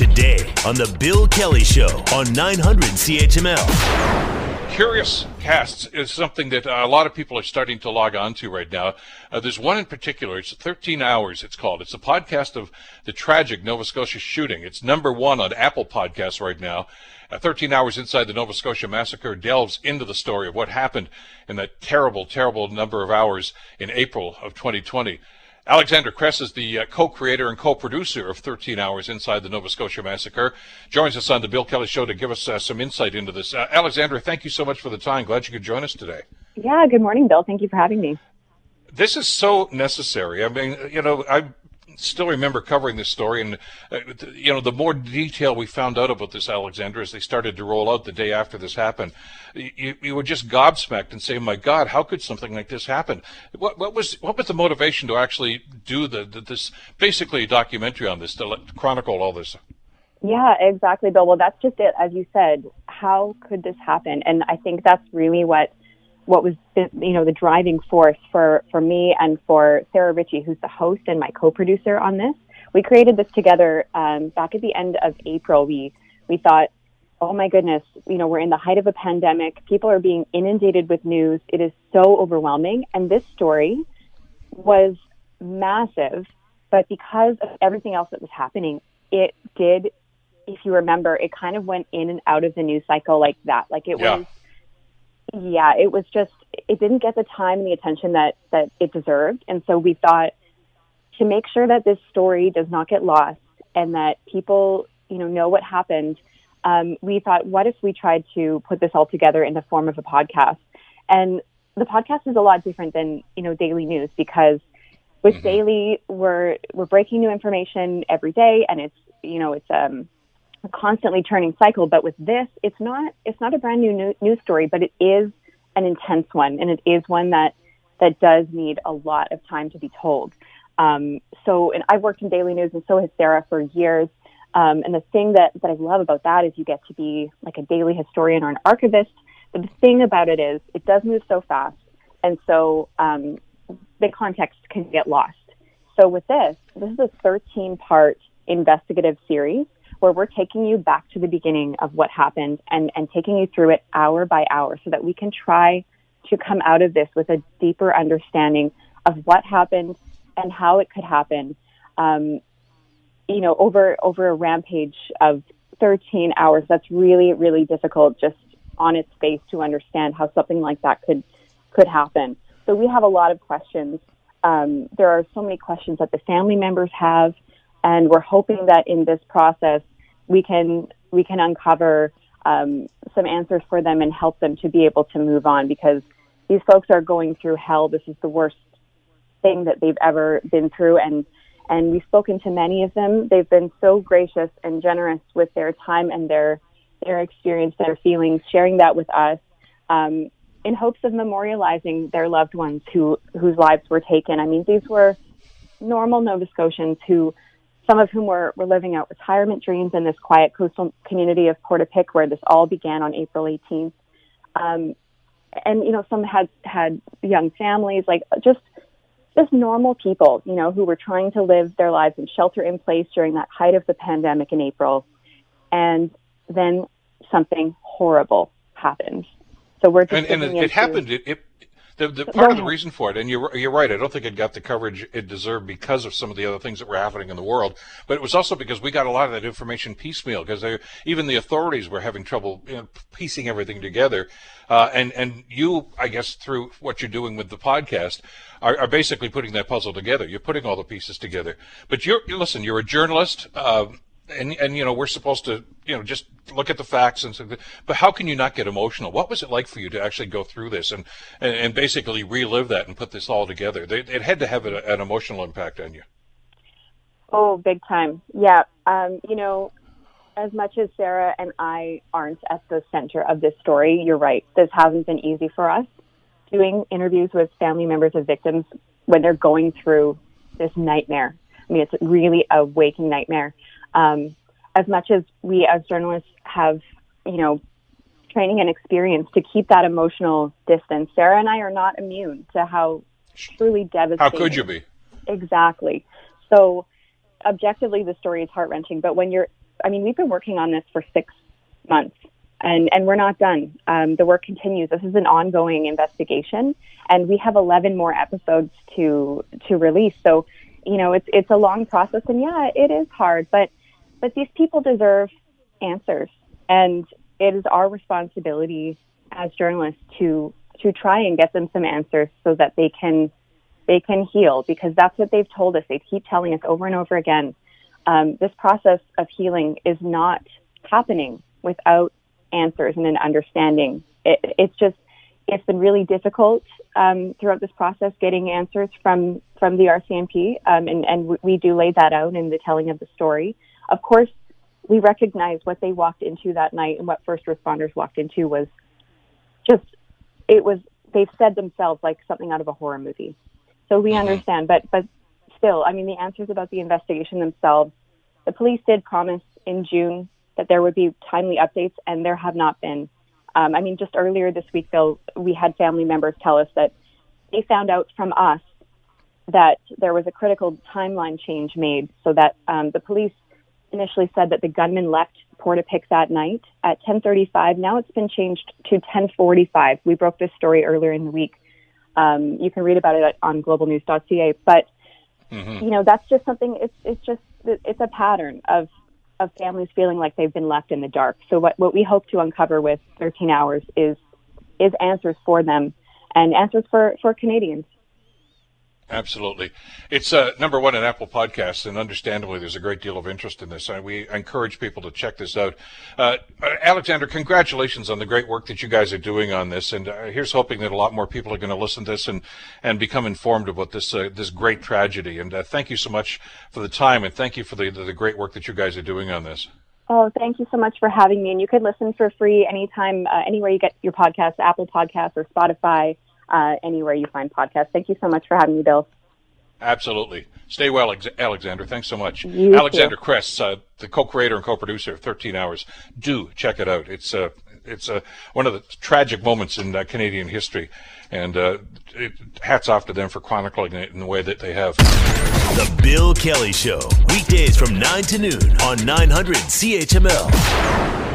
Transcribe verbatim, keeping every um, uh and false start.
today on The Bill Kelly Show on nine hundred C H M L. Curious Casts is something that uh, a lot of people are starting to log on to right now. Uh, there's one in particular. It's thirteen hours, it's called. It's a podcast of the tragic Nova Scotia shooting. It's number one on Apple Podcasts right now. Uh, thirteen hours Inside the Nova Scotia Massacre delves into the story of what happened in that terrible, terrible number of hours in April of twenty twenty. Alexander Kress is the uh, co-creator and co-producer of thirteen hours Inside the Nova Scotia Massacre. Joins us on The Bill Kelly Show to give us uh, some insight into this. Uh, Alexander, thank you so much for the time. Glad you could join us today. Yeah, good morning, Bill. Thank you for having me. This is so necessary. I mean, you know, I still remember covering this story, and, uh, you know, the more detail we found out about this, Alexander, as they started to roll out the day after this happened, you, you were just gobsmacked and saying, my God, how could something like this happen? What, what was what was the motivation to actually do the, the this, basically a documentary on this, to let, chronicle all this? Yeah, exactly, Bill. Well, that's just it. As you said, how could this happen? And I think that's really what what was the, you know, the driving force for, for me and for Sarah Ritchie, who's the host and my co-producer on this. We created this together um, back at the end of April. We we thought, oh my goodness, you know, we're in the height of a pandemic. People are being inundated with news. It is so overwhelming. And this story was massive, but because of everything else that was happening, it did, if you remember, it kind of went in and out of the news cycle like that. Like it yeah. was. Yeah, it was just, it didn't get the time and the attention that, that it deserved. And so we thought, to make sure that this story does not get lost and that people, you know, know what happened, um, we thought, what if we tried to put this all together in the form of a podcast? And the podcast is a lot different than, you know, daily news, because with mm-hmm. daily, we're, we're breaking new information every day, and it's, you know, it's, um, a constantly turning cycle. But with this, it's not it's not a brand new, new news story, but it is an intense one, and it is one that that does need a lot of time to be told. Um, so, and I've worked in daily news, and so has Sarah, for years. Um, and the thing that that I love about that is you get to be like a daily historian or an archivist. But the thing about it is it does move so fast, and so um, the context can get lost. So with this, this is a thirteen part investigative series, where we're taking you back to the beginning of what happened and, and taking you through it hour by hour, so that we can try to come out of this with a deeper understanding of what happened and how it could happen, um, you know, over over a rampage of thirteen hours. That's really, really difficult just on its face to understand how something like that could, could happen. So we have a lot of questions. Um, there are so many questions that the family members have, and we're hoping that in this process, we can we can uncover um, some answers for them and help them to be able to move on, because these folks are going through hell. This is the worst thing that they've ever been through, and and we've spoken to many of them. They've been so gracious and generous with their time and their their experience, their feelings, sharing that with us um, in hopes of memorializing their loved ones who whose lives were taken. I mean, these were normal Nova Scotians who. Some of whom were, were living out retirement dreams in this quiet coastal community of Portapique, where this all began on April eighteenth. Um, and, you know, some had had young families, like just just normal people, you know, who were trying to live their lives in shelter in place during that height of the pandemic in April. And then something horrible happened. So we're just and, and it, it happened. It, it The, the part of the reason for it, and you're, you're right, I don't think it got the coverage it deserved because of some of the other things that were happening in the world, but it was also because we got a lot of that information piecemeal, because even the authorities were having trouble, you know, piecing everything together. Uh, and, and you, I guess, through what you're doing with the podcast, are, are basically putting that puzzle together. You're putting all the pieces together. But you're, listen, you're a journalist, uh, and, and, you know, we're supposed to, you know, just look at the facts and stuff. But how can you not get emotional? What was it like for you to actually go through this and, and, and basically relive that and put this all together? They, it had to have a, an emotional impact on you. Oh, big time. Yeah. Um, you know, as much as Sarah and I aren't at the center of this story, you're right. This hasn't been easy for us. Doing interviews with family members of victims when they're going through this nightmare. I mean, it's really a waking nightmare. Um, as much as we as journalists have, you know, training and experience to keep that emotional distance, Sarah and I are not immune to how truly devastating. How could you be? Exactly. So objectively, the story is heart-wrenching, but when you're I mean, we've been working on this for six months and, and we're not done. Um, the work continues. This is an ongoing investigation and we have eleven more episodes to, to release. So, you know, it's, it's a long process and yeah, it is hard, but, but these people deserve answers. And it is our responsibility as journalists to, to try and get them some answers so that they can, they can heal, because that's what they've told us. They keep telling us over and over again. Um, this process of healing is not happening without answers and an understanding. It, it's just, it's been really difficult um, throughout this process getting answers from, from the R C M P, um, and, and we do lay that out in the telling of the story. Of course, we recognize what they walked into that night and what first responders walked into was just, it was, they've said themselves like something out of a horror movie. So we understand, but, but still, I mean, the answers about the investigation themselves, the police did promise in June that there would be timely updates, and there have not been. Um, I mean, just earlier this week, though, we had family members tell us that they found out from us that there was a critical timeline change made so that um, the police initially said that the gunman left Portapique that night at ten thirty-five. Now it's been changed to ten forty-five. We broke this story earlier in the week. Um, you can read about it on global news dot c a, but mm-hmm. you know, that's just something, it's, it's just, it's a pattern of, of families feeling like they've been left in the dark. So what, what we hope to uncover with thirteen Hours is, is answers for them and answers for, for Canadians. Absolutely. It's uh, number one in Apple Podcasts, and understandably, there's a great deal of interest in this. And we encourage people to check this out. Uh, Alexander, congratulations on the great work that you guys are doing on this. And uh, here's hoping that a lot more people are going to listen to this and, and become informed about this uh, this great tragedy. And uh, thank you so much for the time, and thank you for the, the great work that you guys are doing on this. Oh, thank you so much for having me. And you can listen for free anytime, uh, anywhere you get your podcasts, Apple Podcasts or Spotify. Uh, anywhere you find podcasts. Thank you so much for having me, Bill. Absolutely. Stay well, Alexander. Thanks so much. You Alexander too. Kress, uh, the co-creator and co-producer of thirteen Hours. Do check it out. It's uh, it's uh, one of the tragic moments in uh, Canadian history, and uh, it, hats off to them for chronicling it in the way that they have. The Bill Kelly Show, weekdays from nine to noon on nine hundred C H M L.